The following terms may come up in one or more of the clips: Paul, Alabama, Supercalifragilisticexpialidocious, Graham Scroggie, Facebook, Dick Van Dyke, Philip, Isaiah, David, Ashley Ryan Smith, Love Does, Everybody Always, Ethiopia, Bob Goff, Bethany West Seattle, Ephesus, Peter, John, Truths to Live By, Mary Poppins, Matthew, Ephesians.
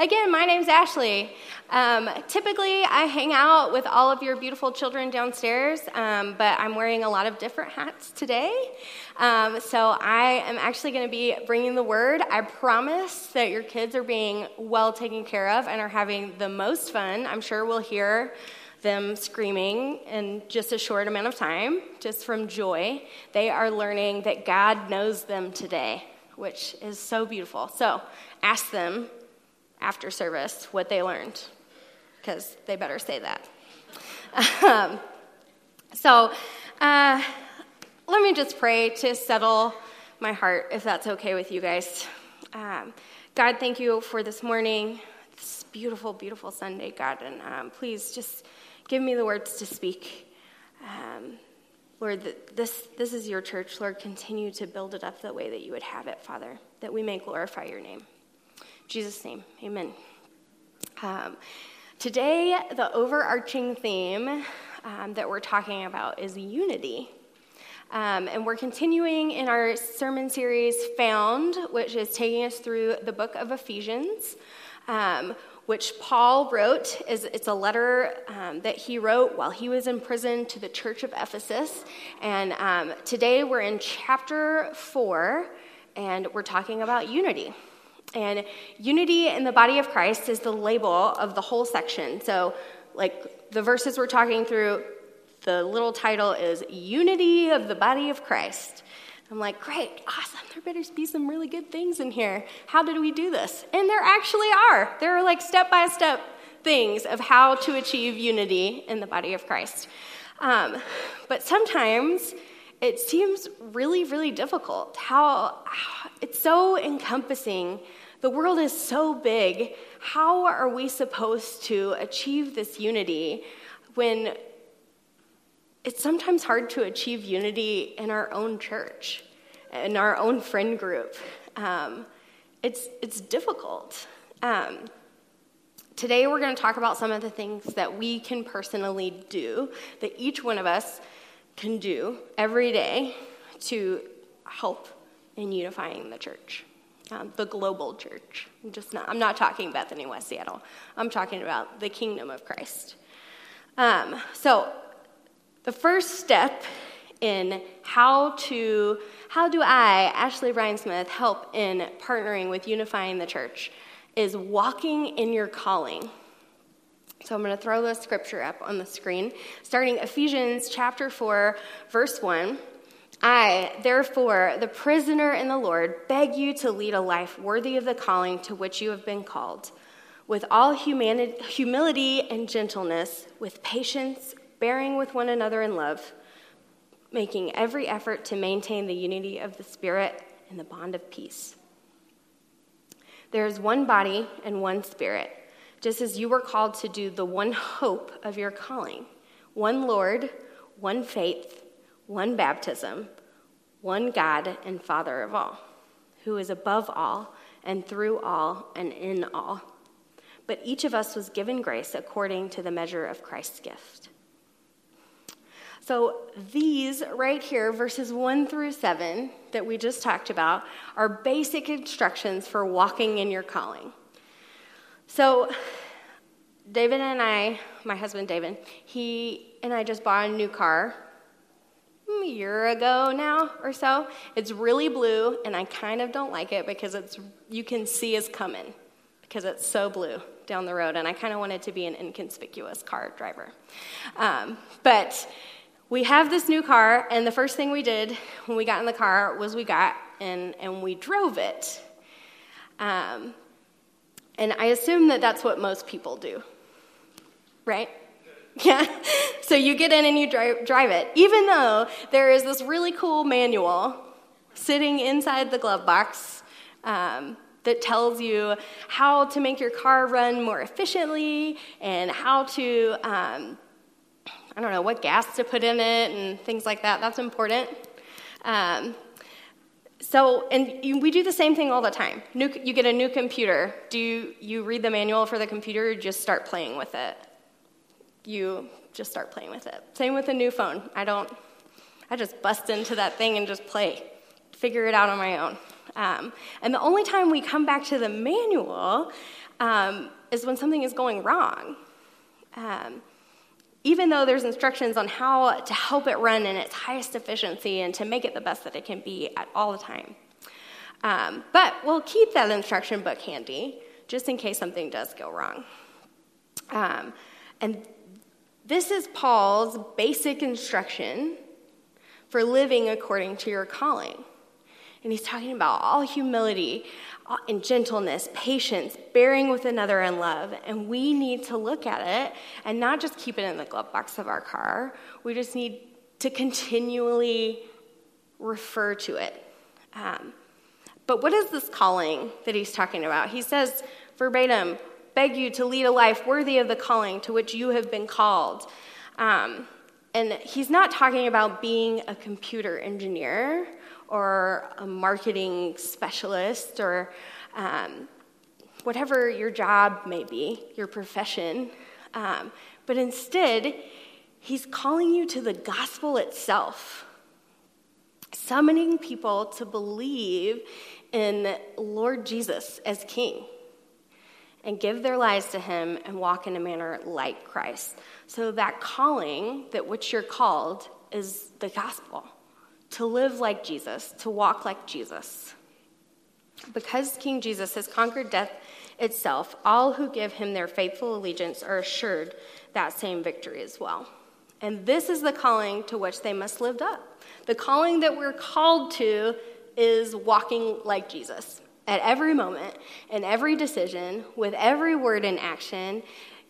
Again, my name's Ashley. Typically, I hang out with all of your beautiful children downstairs, but I'm wearing a lot of different hats today. So I am actually going to be bringing the word. I promise that your kids are being well taken care of and are having the most fun. I'm sure we'll hear them screaming in just a short amount of time, just from joy. They are learning that God knows them today, which is so beautiful. So ask them after service what they learned, because they better say that. So let me just pray to settle my heart, if that's okay with you guys. God, thank you for this morning, this beautiful, beautiful Sunday, God, and please just give me the words to speak. Lord, this is your church. Lord, continue to build it up the way that you would have it, Father, that we may glorify your name. In Jesus' name, amen. Today, the overarching theme that we're talking about is unity. And we're continuing in our sermon series, Found, which is taking us through the book of Ephesians, which Paul wrote. It's a letter that he wrote while he was in prison to the church of Ephesus. And today we're in chapter 4, and we're talking about unity. And unity in the body of Christ is the label of the whole section. So, like, the verses we're talking through, the little title is Unity of the Body of Christ. I'm like, great, awesome, there better be some really good things in here. How did we do this? And there actually are. There are, like, step-by-step things of how to achieve unity in the body of Christ. But sometimes it seems really, really difficult. How it's so encompassing. The world is so big. How are we supposed to achieve this unity when it's sometimes hard to achieve unity in our own church, in our own friend group? It's difficult. Today we're going to talk about some of the things that we can personally do, that each one of us can do every day to help in unifying the church, the global church. I'm not talking Bethany West Seattle. I'm talking about the kingdom of Christ. So the first step in how do I, Ashley Ryan Smith, help in partnering with unifying the church is walking in your calling. So I'm going to throw the scripture up on the screen, starting Ephesians chapter 4, verse 1. I, therefore, the prisoner in the Lord, beg you to lead a life worthy of the calling to which you have been called, with all humility and gentleness, with patience, bearing with one another in love, making every effort to maintain the unity of the Spirit and the bond of peace. There is one body and one Spirit, just as you were called to do the one hope of your calling, one Lord, one faith, one baptism, one God and Father of all, who is above all and through all and in all. But each of us was given grace according to the measure of Christ's gift. So these right here, verses 1-7 that we just talked about, are basic instructions for walking in your calling. So David and I, my husband David, he and I just bought a new car a year ago now or so. It's really blue, and I kind of don't like it because you can see it's coming because it's so blue down the road, and I kind of wanted to be an inconspicuous car driver. But we have this new car, and the first thing we did when we got in the car was we got in and we drove it. And I assume that that's what most people do, right? Yeah. So you get in and you drive it, even though there is this really cool manual sitting inside the glove box that tells you how to make your car run more efficiently and how to I don't know what gas to put in it and things like that. That's important. We do the same thing all the time. You get a new computer. Do you read the manual for the computer or just start playing with it? You just start playing with it. Same with a new phone. I just bust into that thing and just play, figure it out on my own. And the only time we come back to the manual is when something is going wrong. Even though there's instructions on how to help it run in its highest efficiency and to make it the best that it can be at all the time. But we'll keep that instruction book handy just in case something does go wrong. And this is Paul's basic instruction for living according to your calling. And he's talking about all humility and gentleness, patience, bearing with another in love. And we need to look at it and not just keep it in the glove box of our car. We just need to continually refer to it. But what is this calling that he's talking about? He says verbatim, beg you to lead a life worthy of the calling to which you have been called. And he's not talking about being a computer engineer or a marketing specialist or whatever your job may be, your profession. But instead, he's calling you to the gospel itself, summoning people to believe in Lord Jesus as King and give their lives to him and walk in a manner like Christ. So that calling, that which you're called, is the gospel. To live like Jesus, to walk like Jesus. Because King Jesus has conquered death itself, all who give him their faithful allegiance are assured that same victory as well. And this is the calling to which they must live up. The calling that we're called to is walking like Jesus. At every moment, in every decision, with every word and action,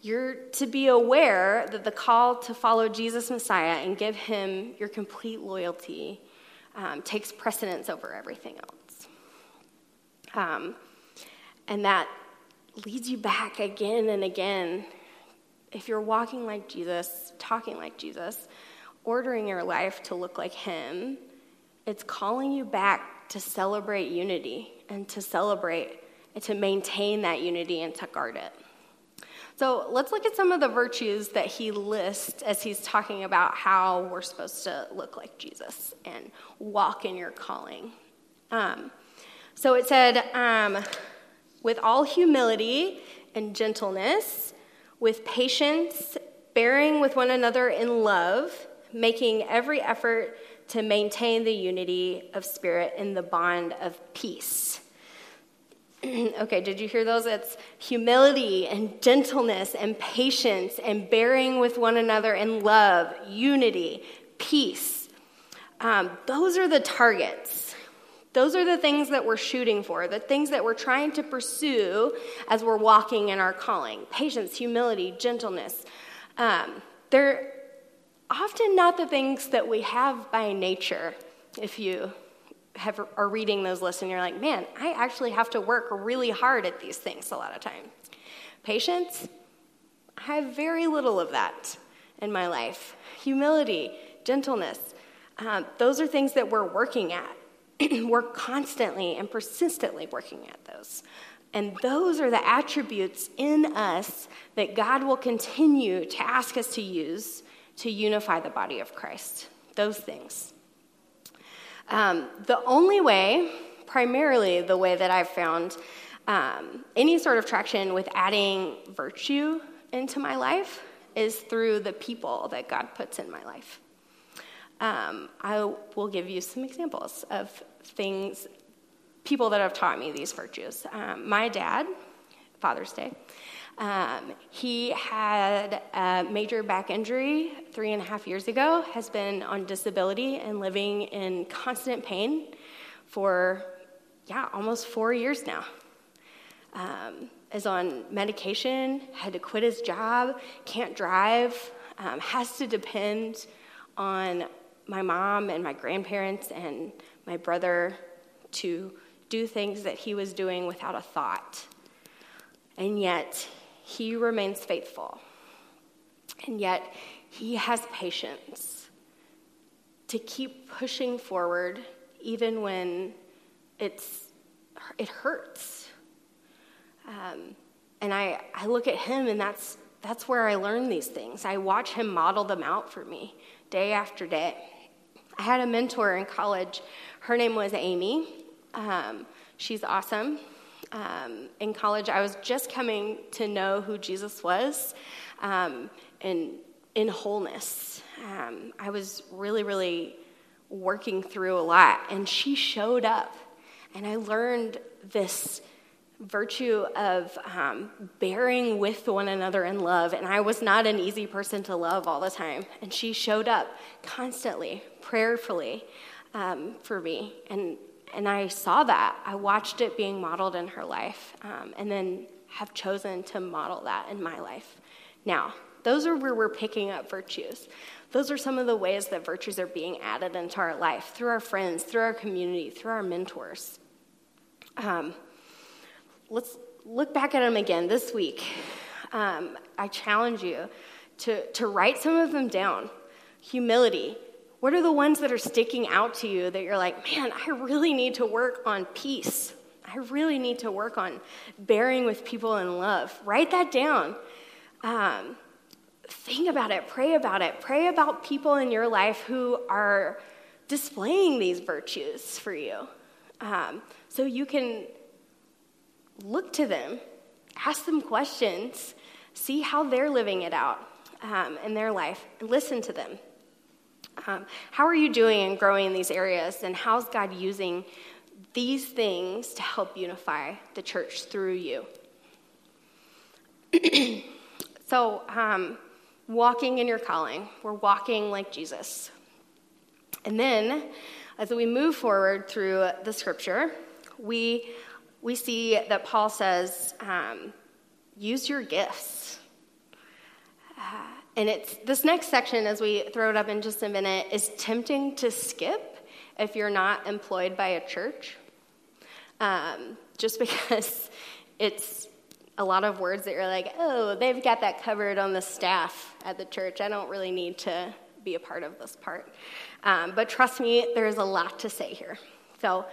you're to be aware that the call to follow Jesus Messiah and give him your complete loyalty takes precedence over everything else. And that leads you back again and again. If you're walking like Jesus, talking like Jesus, ordering your life to look like him, it's calling you back to celebrate unity and to celebrate and to maintain that unity and to guard it. So let's look at some of the virtues that he lists as he's talking about how we're supposed to look like Jesus and walk in your calling. So it said, with all humility and gentleness, with patience, bearing with one another in love, making every effort to maintain the unity of spirit in the bond of peace. Okay, did you hear those? It's humility and gentleness and patience and bearing with one another in love, unity, peace. Those are the targets. Those are the things that we're shooting for, the things that we're trying to pursue as we're walking in our calling. Patience, humility, gentleness. They're often not the things that we have by nature, if you are reading those lists and you're like, man, I actually have to work really hard at these things a lot of time. Patience, I have very little of that in my life. Humility, gentleness, those are things that we're working at. We're constantly and persistently working at those. And those are the attributes in us that God will continue to ask us to use to unify the body of Christ. Those things. The only way, primarily the way that I've found any sort of traction with adding virtue into my life is through the people that God puts in my life. I will give you some examples of things, people that have taught me these virtues. My dad, Father's Day, he had a major back injury 3.5 years ago, has been on disability and living in constant pain for, almost 4 years now. Is on medication, had to quit his job, can't drive, has to depend on my mom and my grandparents and my brother to do things that he was doing without a thought. And yet, he remains faithful, and yet he has patience to keep pushing forward even when it hurts. And I look at him, and that's where I learn these things. I watch him model them out for me day after day. I had a mentor in college. Her name was Amy. She's awesome. in college, I was just coming to know who Jesus was, and in wholeness. I was really, really working through a lot, and she showed up, and I learned this virtue of bearing with one another in love, and I was not an easy person to love all the time, and she showed up constantly, prayerfully for me, and I saw that. I watched it being modeled in her life, and then have chosen to model that in my life. Now, those are where we're picking up virtues. Those are some of the ways that virtues are being added into our life, through our friends, through our community, through our mentors. Let's look back at them again this week. I challenge you to write some of them down. Humility. What are the ones that are sticking out to you that you're like, man, I really need to work on peace. I really need to work on bearing with people in love. Write that down. Think about it. Pray about it. Pray about people in your life who are displaying these virtues for you, so you can look to them, ask them questions, see how they're living it out in their life, and listen to them. How are you doing and growing in these areas, and how's God using these things to help unify the church through you? So, walking in your calling. We're walking like Jesus. And then, as we move forward through the scripture, we see that Paul says, use your gifts. And it's this next section, as we throw it up in just a minute, is tempting to skip if you're not employed by a church, just because it's a lot of words that you're like, oh, they've got that covered on the staff at the church. I don't really need to be a part of this part. But trust me, there's a lot to say here. So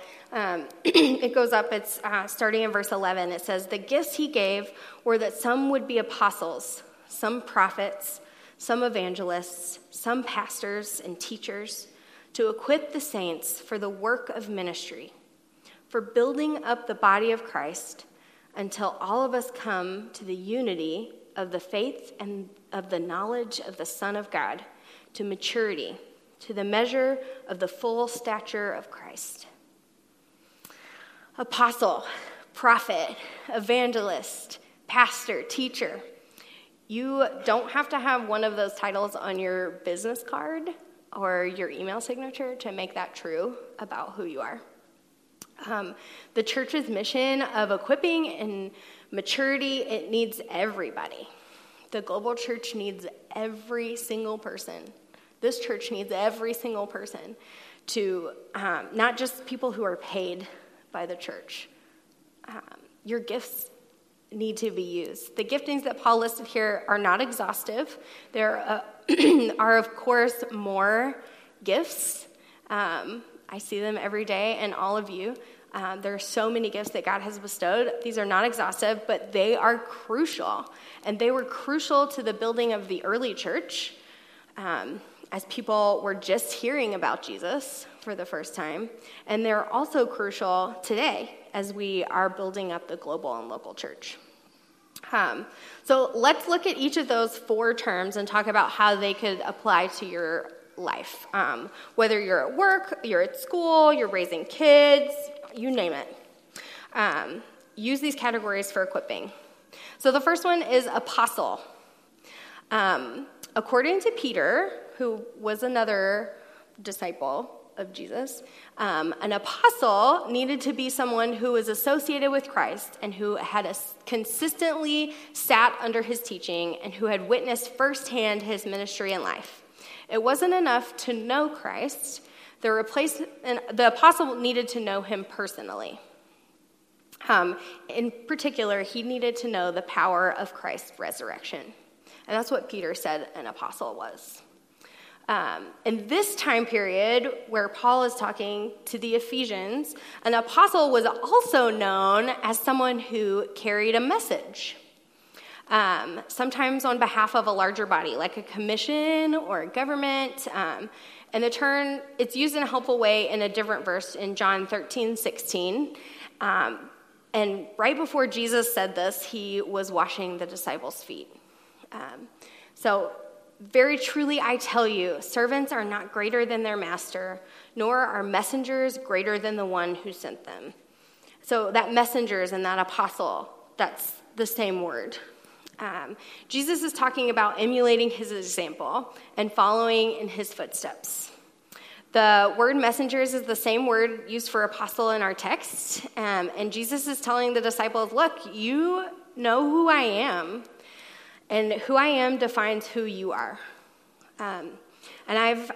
it goes up, it's starting in verse 11. It says, the gifts he gave were that some would be apostles, some prophets, some evangelists, some pastors and teachers, to equip the saints for the work of ministry, for building up the body of Christ until all of us come to the unity of the faith and of the knowledge of the Son of God, to maturity, to the measure of the full stature of Christ. Apostle, prophet, evangelist, pastor, teacher. You don't have to have one of those titles on your business card or your email signature to make that true about who you are. The church's mission of equipping and maturity, it needs everybody. The global church needs every single person. This church needs every single person to, not just people who are paid by the church. Your gifts need to be used. The giftings that Paul listed here are not exhaustive. There are of course, more gifts. I see them every day, and all of you. There are so many gifts that God has bestowed. These are not exhaustive, but they are crucial. And they were crucial to the building of the early church, as people were just hearing about Jesus for the first time. And they're also crucial today as we are building up the global and local church. So let's look at each of those four terms and talk about how they could apply to your life, whether you're at work, you're at school, you're raising kids, you name it. Use these categories for equipping. So the first one is apostle. According to Peter, who was another disciple of Jesus, an apostle needed to be someone who was associated with Christ and who had consistently sat under his teaching and who had witnessed firsthand his ministry and life. It wasn't enough to know Christ. The apostle needed to know him personally. In particular, he needed to know the power of Christ's resurrection. And that's what Peter said an apostle was. In this time period where Paul is talking to the Ephesians, an apostle was also known as someone who carried a message. Sometimes on behalf of a larger body, like a commission or a government. And it's used in a helpful way in a different verse in John 13:16. And right before Jesus said this, he was washing the disciples' feet. So very truly I tell you, servants are not greater than their master, nor are messengers greater than the one who sent them. So that messengers and that apostle, that's the same word. Jesus is talking about emulating his example and following in his footsteps. The word messengers is the same word used for apostle in our text, and Jesus is telling the disciples, look, you know who I am, and who I am defines who you are. And I've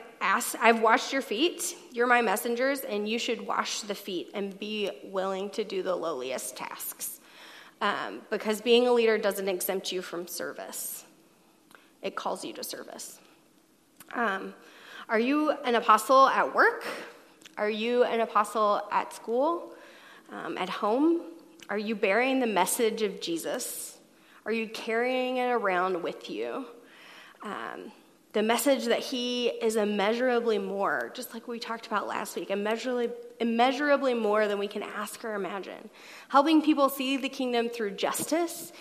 washed your feet, you're my messengers, and you should wash the feet and be willing to do the lowliest tasks, because being a leader doesn't exempt you from service. It calls you to service. Are you an apostle at work? Are you an apostle at school, at home? Are you bearing the message of Jesus? Are you carrying it around with you? The message that he is immeasurably more, just like we talked about last week, immeasurably more than we can ask or imagine. Helping people see the kingdom through justice,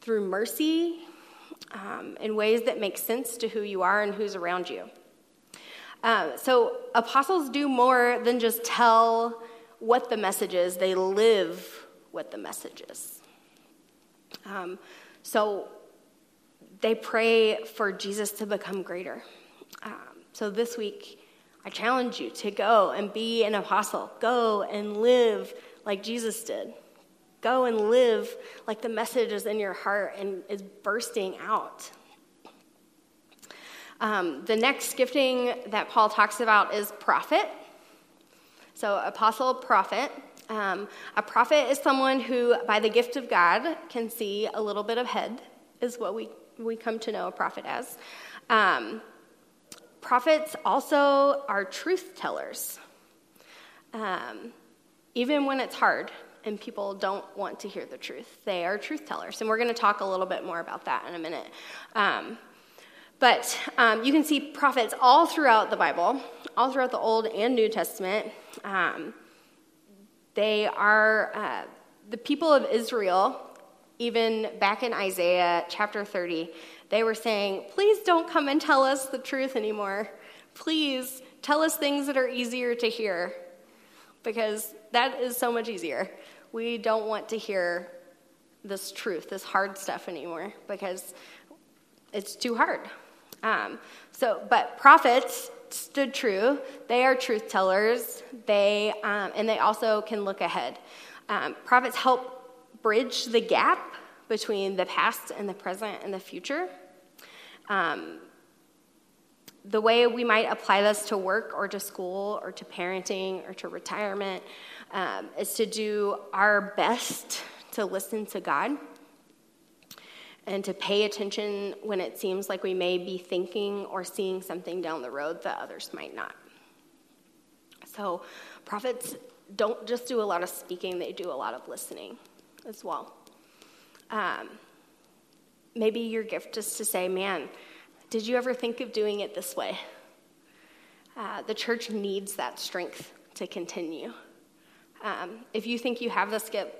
through mercy, in ways that make sense to who you are and who's around you. So apostles do more than just tell what the message is. They live what the message is. So they pray for Jesus to become greater. So this week, I challenge you to go and be an apostle. Go and live like Jesus did. Go and live like the message is in your heart and is bursting out. The next gifting that Paul talks about is prophet. So apostle, prophet. A prophet is someone who, by the gift of God, can see a little bit of head, is what we come to know a prophet as. Prophets also are truth tellers, even when it's hard and people don't want to hear the truth. They are truth tellers, and we're going to talk a little bit more about that in a minute. But you can see prophets all throughout the Bible, all throughout the Old and New Testament. They are the people of Israel, even back in Isaiah chapter 30, they were saying, please don't come and tell us the truth anymore. Please tell us things that are easier to hear, because that is so much easier. We don't want to hear this truth, this hard stuff anymore, because it's too hard. But prophets stood true. They are truth tellers. They and they also can look ahead. Prophets help bridge the gap between the past and the present and the future. The way we might apply this to work or to school or to parenting or to retirement is to do our best to listen to God, and to pay attention when it seems like we may be thinking or seeing something down the road that others might not. So prophets don't just do a lot of speaking, they do a lot of listening as well. Maybe your gift is to say, man, did you ever think of doing it this way? The church needs that strength to continue. If you think you have this gift,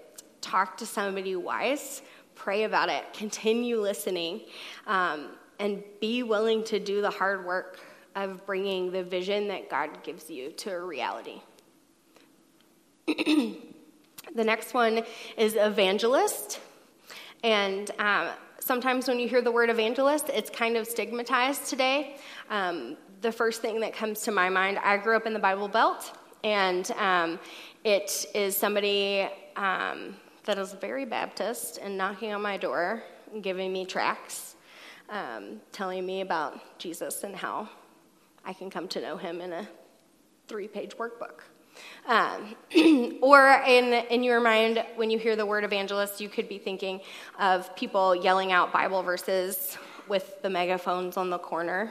talk to somebody wise. Pray about it, continue listening, and be willing to do the hard work of bringing the vision that God gives you to a reality. The next one is evangelist, and sometimes when you hear the word evangelist, it's kind of stigmatized today. The first thing that comes to my mind, I grew up in the Bible Belt, and it is somebody that is very Baptist and knocking on my door and giving me tracts, telling me about Jesus and how I can come to know him in a 3-page workbook. Or in your mind, when you hear the word evangelist, you could be thinking of people yelling out Bible verses with the megaphones on the corner.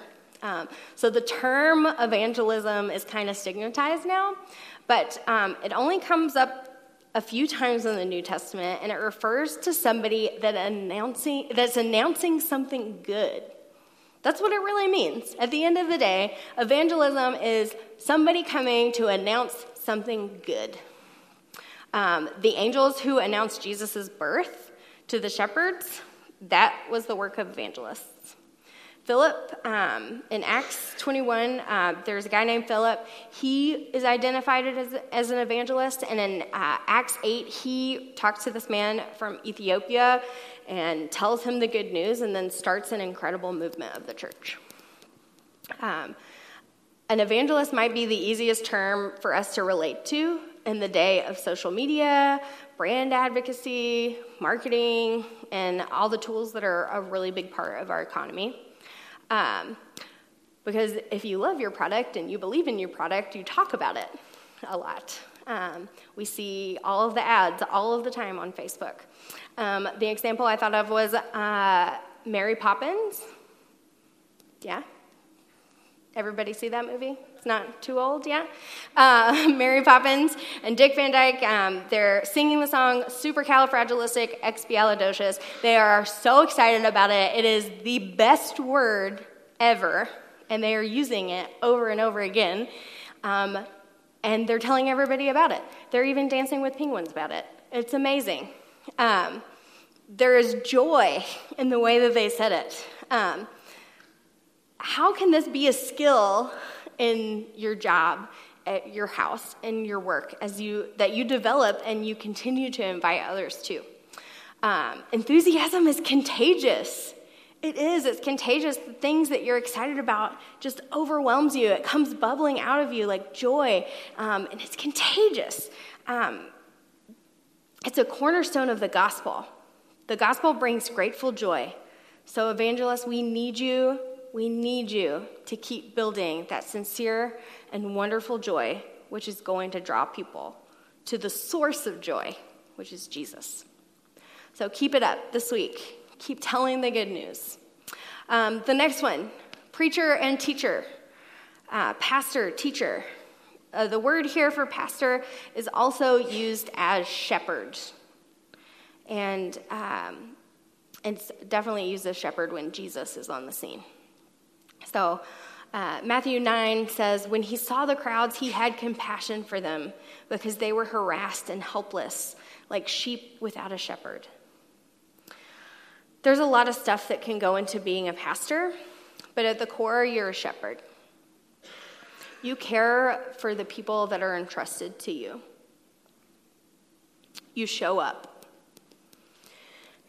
So the term evangelism is kind of stigmatized now, but it only comes up a few times in the New Testament, and it refers to somebody that's announcing something good. That's what it really means. At the end of the day, evangelism is somebody coming to announce something good. The angels who announced Jesus' birth to the shepherds, that was the work of evangelists. Philip, in Acts 21, there's a guy named Philip. He is identified as an evangelist, and in Acts 8, he talks to this man from Ethiopia and tells him the good news, and then starts an incredible movement of the church. An evangelist might be the easiest term for us to relate to in the day of social media, brand advocacy, marketing, and all the tools that are a really big part of our economy. Because if you love your product and you believe in your product, you talk about it a lot. We see all of the ads all of the time on Facebook. The example I thought of was Mary Poppins. Yeah? Everybody see that movie? It's not too old yet. Mary Poppins and Dick Van Dyke, they're singing the song Supercalifragilisticexpialidocious. They are so excited about it. It is the best word ever, and they are using it over and over again, and they're telling everybody about it. They're even dancing with penguins about it. It's amazing. There is joy in the way that they said it. How can this be a skill in your job, at your house, in your work, as that you develop and you continue to invite others to? Enthusiasm is contagious. It is. It's contagious. The things that you're excited about just overwhelms you. It comes bubbling out of you like joy, and it's contagious. It's a cornerstone of the gospel. The gospel brings grateful joy. So, evangelists, we need you. We need you to keep building that sincere and wonderful joy, which is going to draw people to the source of joy, which is Jesus. So keep it up this week. Keep telling the good news. The next one, preacher and teacher, pastor, teacher. The word here for pastor is also used as shepherd. And it's definitely used as shepherd when Jesus is on the scene. So Matthew 9 says, when he saw the crowds, he had compassion for them because they were harassed and helpless, like sheep without a shepherd. There's a lot of stuff that can go into being a pastor, but at the core, you're a shepherd. You care for the people that are entrusted to you. You show up.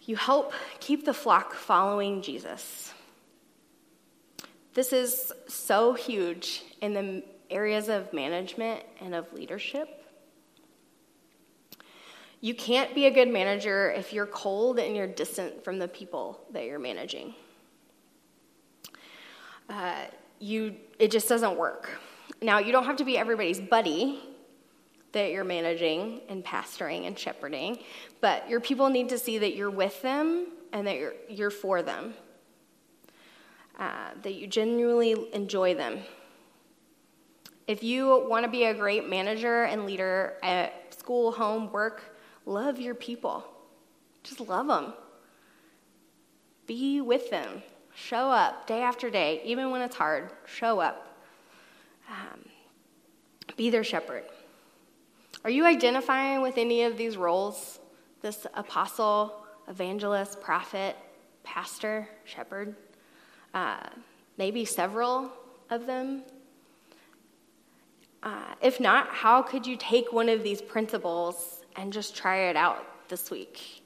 You help keep the flock following Jesus. This is so huge in the areas of management and of leadership. You can't be a good manager if you're cold and you're distant from the people that you're managing. It just doesn't work. Now, you don't have to be everybody's buddy that you're managing and pastoring and shepherding, but your people need to see that you're with them and that you're for them. That you genuinely enjoy them. If you want to be a great manager and leader at school, home, work, love your people. Just love them. Be with them. Show up day after day, even when it's hard. Show up. Be their shepherd. Are you identifying with any of these roles? This apostle, evangelist, prophet, pastor, shepherd? Maybe several of them. If not, how could you take one of these principles and just try it out this week,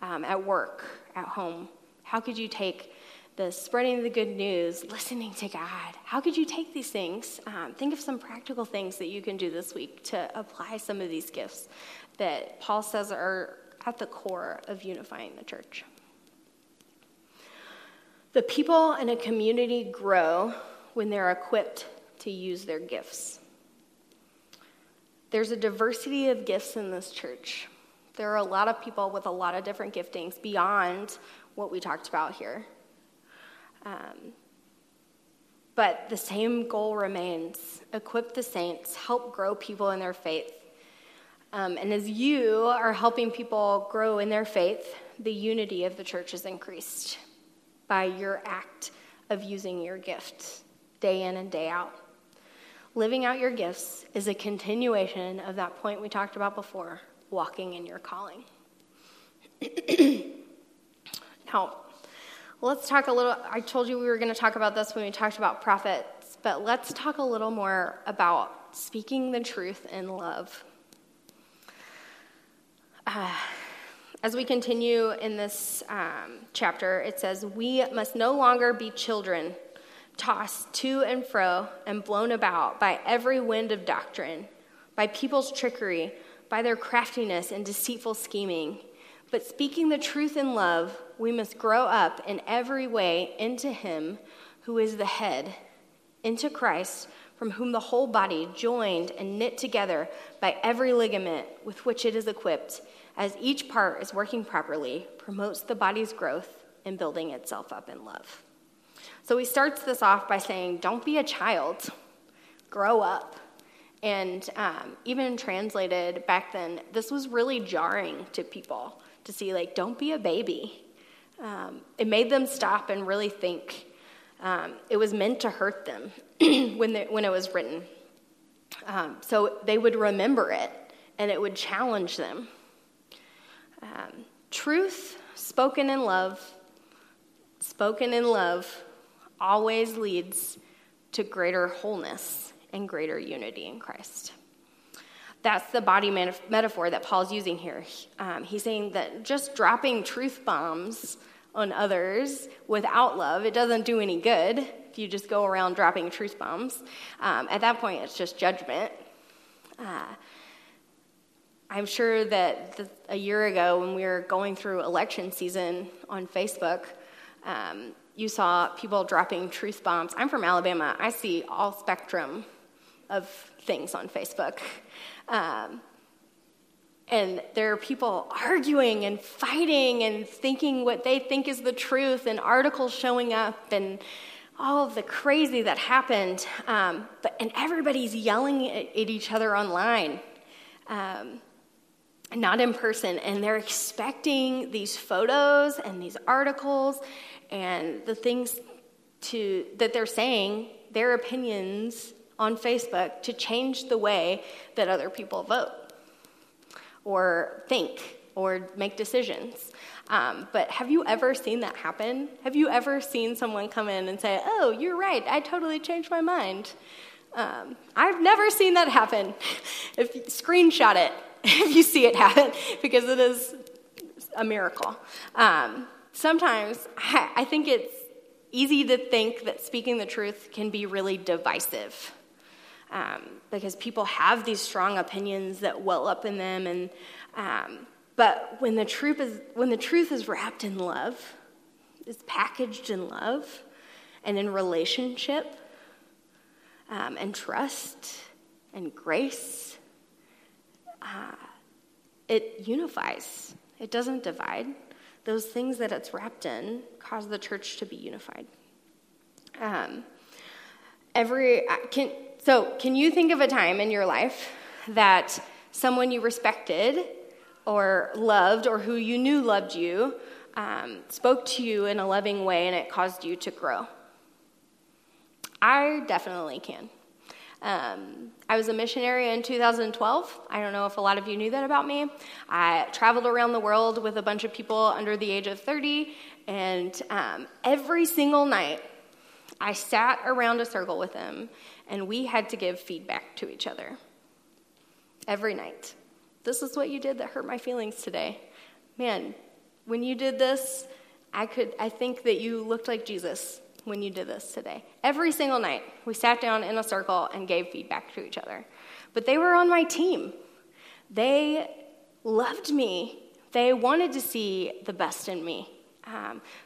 at work, at home? How could you take the spreading the good news, listening to God? How could you take these things? Think of some practical things that you can do this week to apply some of these gifts that Paul says are at the core of unifying the church. The people in a community grow when they're equipped to use their gifts. There's a diversity of gifts in this church. There are a lot of people with a lot of different giftings beyond what we talked about here. But the same goal remains. Equip the saints, help grow people in their faith. And as you are helping people grow in their faith, the unity of the church is increased by your act of using your gift day in and day out. Living out your gifts is a continuation of that point we talked about before walking in your calling. Now, let's talk a little. I told you we were going to talk about this when we talked about prophets, but let's talk a little more about speaking the truth in love. As we continue in this chapter, it says, "We must no longer be children, tossed to and fro and blown about by every wind of doctrine, by people's trickery, by their craftiness and deceitful scheming. But speaking the truth in love, we must grow up in every way into him who is the head, into Christ, from whom the whole body, joined and knit together by every ligament with which it is equipped, as each part is working properly, promotes the body's growth and building itself up in love." So he starts this off by saying, don't be a child, grow up. And even translated back then, this was really jarring to people to see, like, don't be a baby. It made them stop and really think. It was meant to hurt them when it was written. So they would remember it, and it would challenge them. Truth spoken in love, always leads to greater wholeness and greater unity in Christ. That's the body metaphor that Paul's using here. He's saying that just dropping truth bombs on others without love, it doesn't do any good if you just go around dropping truth bombs. At that point, it's just judgment. I'm sure that a year ago when we were going through election season on Facebook, you saw people dropping truth bombs. I'm from Alabama. I see all spectrum of things on Facebook. And there are people arguing and fighting and thinking what they think is the truth and articles showing up and all of the crazy that happened. And everybody's yelling at each other online, not in person. And they're expecting these photos and these articles and the things that they're saying, their opinions on Facebook, to change the way that other people vote or think or make decisions. But have you ever seen that happen? Have you ever seen someone come in and say, "Oh, you're right, I totally changed my mind"? I've never seen that happen. If you screenshot it, if you see it happen, because it is a miracle. Sometimes I think it's easy to think that speaking the truth can be really divisive, because people have these strong opinions that well up in them. And but when the truth is wrapped in love, is packaged in love, and in relationship, and trust, and grace, it unifies. It doesn't divide. Those things that it's wrapped in cause the church to be unified. Can you think of a time in your life that someone you respected or loved, or who you knew loved you, spoke to you in a loving way and it caused you to grow? I definitely can. I was a missionary in 2012. I don't know if a lot of you knew that about me. I traveled around the world with a bunch of people under the age of 30, and every single night I sat around a circle with them, and we had to give feedback to each other. Every night. "This is what you did that hurt my feelings today. Man, when you did this, I think that you looked like Jesus when you did this today." Every single night, we sat down in a circle and gave feedback to each other. But they were on my team. They loved me. They wanted to see the best in me.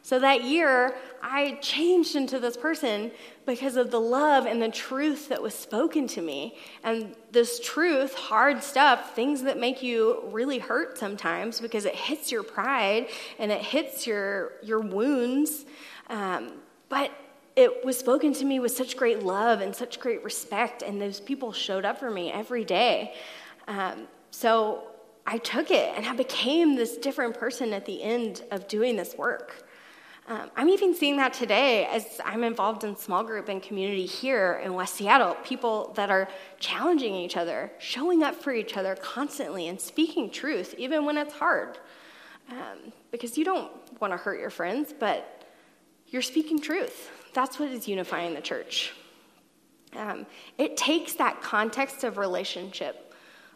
So that year, I changed into this person because of the love and the truth that was spoken to me. And this truth, hard stuff, things that make you really hurt sometimes because it hits your pride and it hits your wounds. But it was spoken to me with such great love and such great respect, and those people showed up for me every day. So I took it, and I became this different person at the end of doing this work. I'm even seeing that today as I'm involved in small group and community here in West Seattle, people that are challenging each other, showing up for each other constantly, and speaking truth, even when it's hard. Because you don't want to hurt your friends, but you're speaking truth. That's what is unifying the church. It takes that context of relationship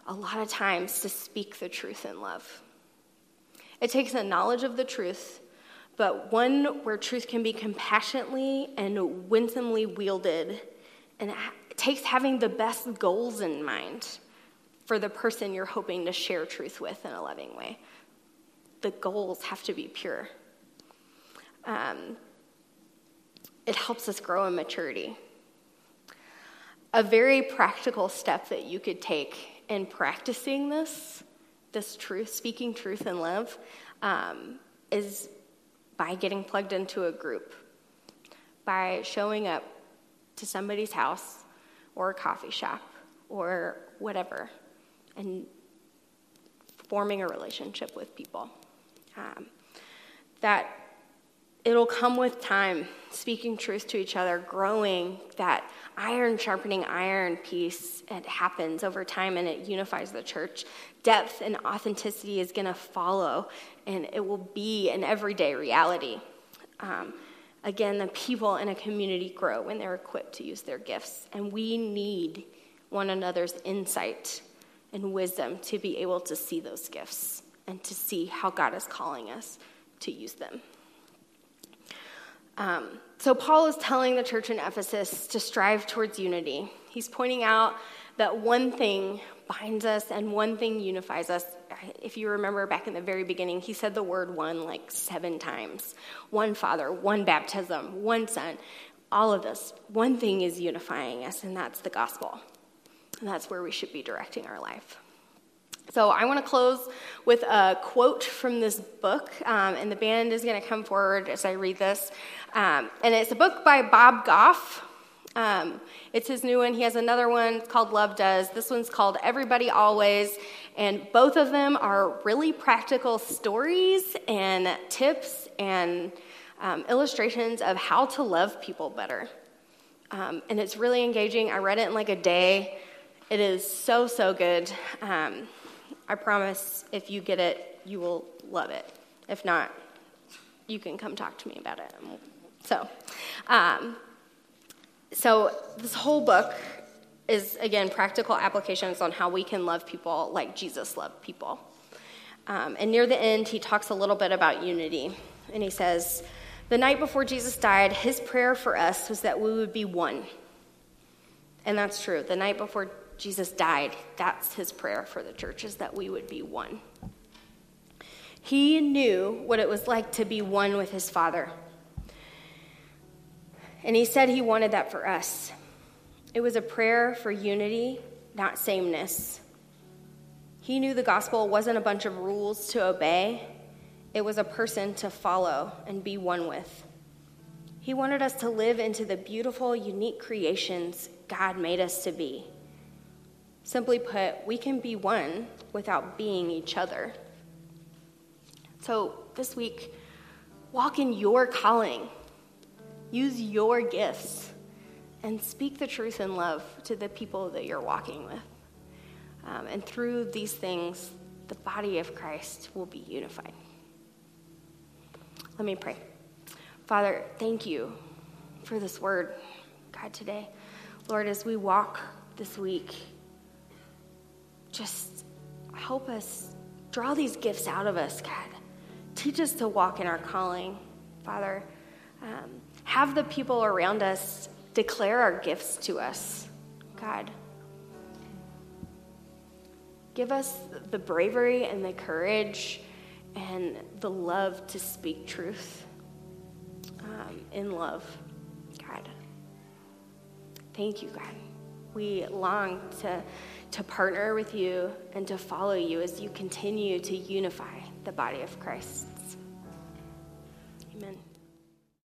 a lot of times to speak the truth in love. It takes a knowledge of the truth, but one where truth can be compassionately and winsomely wielded, and it takes having the best goals in mind for the person you're hoping to share truth with in a loving way. The goals have to be pure. It helps us grow in maturity. A very practical step that you could take in practicing this truth, speaking truth in love, is by getting plugged into a group, by showing up to somebody's house or a coffee shop or whatever, and forming a relationship with people. That it'll come with time, speaking truth to each other, growing, that iron sharpening iron piece, it happens over time and it unifies the church. Depth and authenticity is going to follow, and it will be an everyday reality. Again, the people in a community grow when they're equipped to use their gifts, and we need one another's insight and wisdom to be able to see those gifts and to see how God is calling us to use them. So Paul is telling the church in Ephesus to strive towards unity. He's pointing out that one thing binds us and one thing unifies us. If you remember back in the very beginning, he said the word one like 7 times. One Father, one baptism, one Son, all of this. One thing is unifying us, and that's the gospel. And that's where we should be directing our life. So I want to close with a quote from this book, and the band is going to come forward as I read this. And it's a book by Bob Goff. It's his new one. He has another one called Love Does. This one's called Everybody Always. And both of them are really practical stories and tips and illustrations of how to love people better. And it's really engaging. I read it in like a day. It is so, so good. I promise if you get it, you will love it. If not, you can come talk to me about it. So this whole book is, again, practical applications on how we can love people like Jesus loved people. And near the end, he talks a little bit about unity. And he says, the night before Jesus died, his prayer for us was that we would be one. And that's true. The night before Jesus died, that's his prayer for the church, is that we would be one. He knew what it was like to be one with his Father. And he said he wanted that for us. It was a prayer for unity, not sameness. He knew the gospel wasn't a bunch of rules to obey. It was a person to follow and be one with. He wanted us to live into the beautiful, unique creations God made us to be. Simply put, we can be one without being each other. So this week, walk in your calling. Use your gifts and speak the truth in love to the people that you're walking with. And through these things, the body of Christ will be unified. Let me pray. Father, thank you for this word, God, today. Lord, as we walk this week, just help us draw these gifts out of us, God. Teach us to walk in our calling, Father. Have the people around us declare our gifts to us, God. Give us the bravery and the courage and the love to speak truth in love, God. Thank you, God. We long to partner with you and to follow you as you continue to unify the body of Christ. Amen.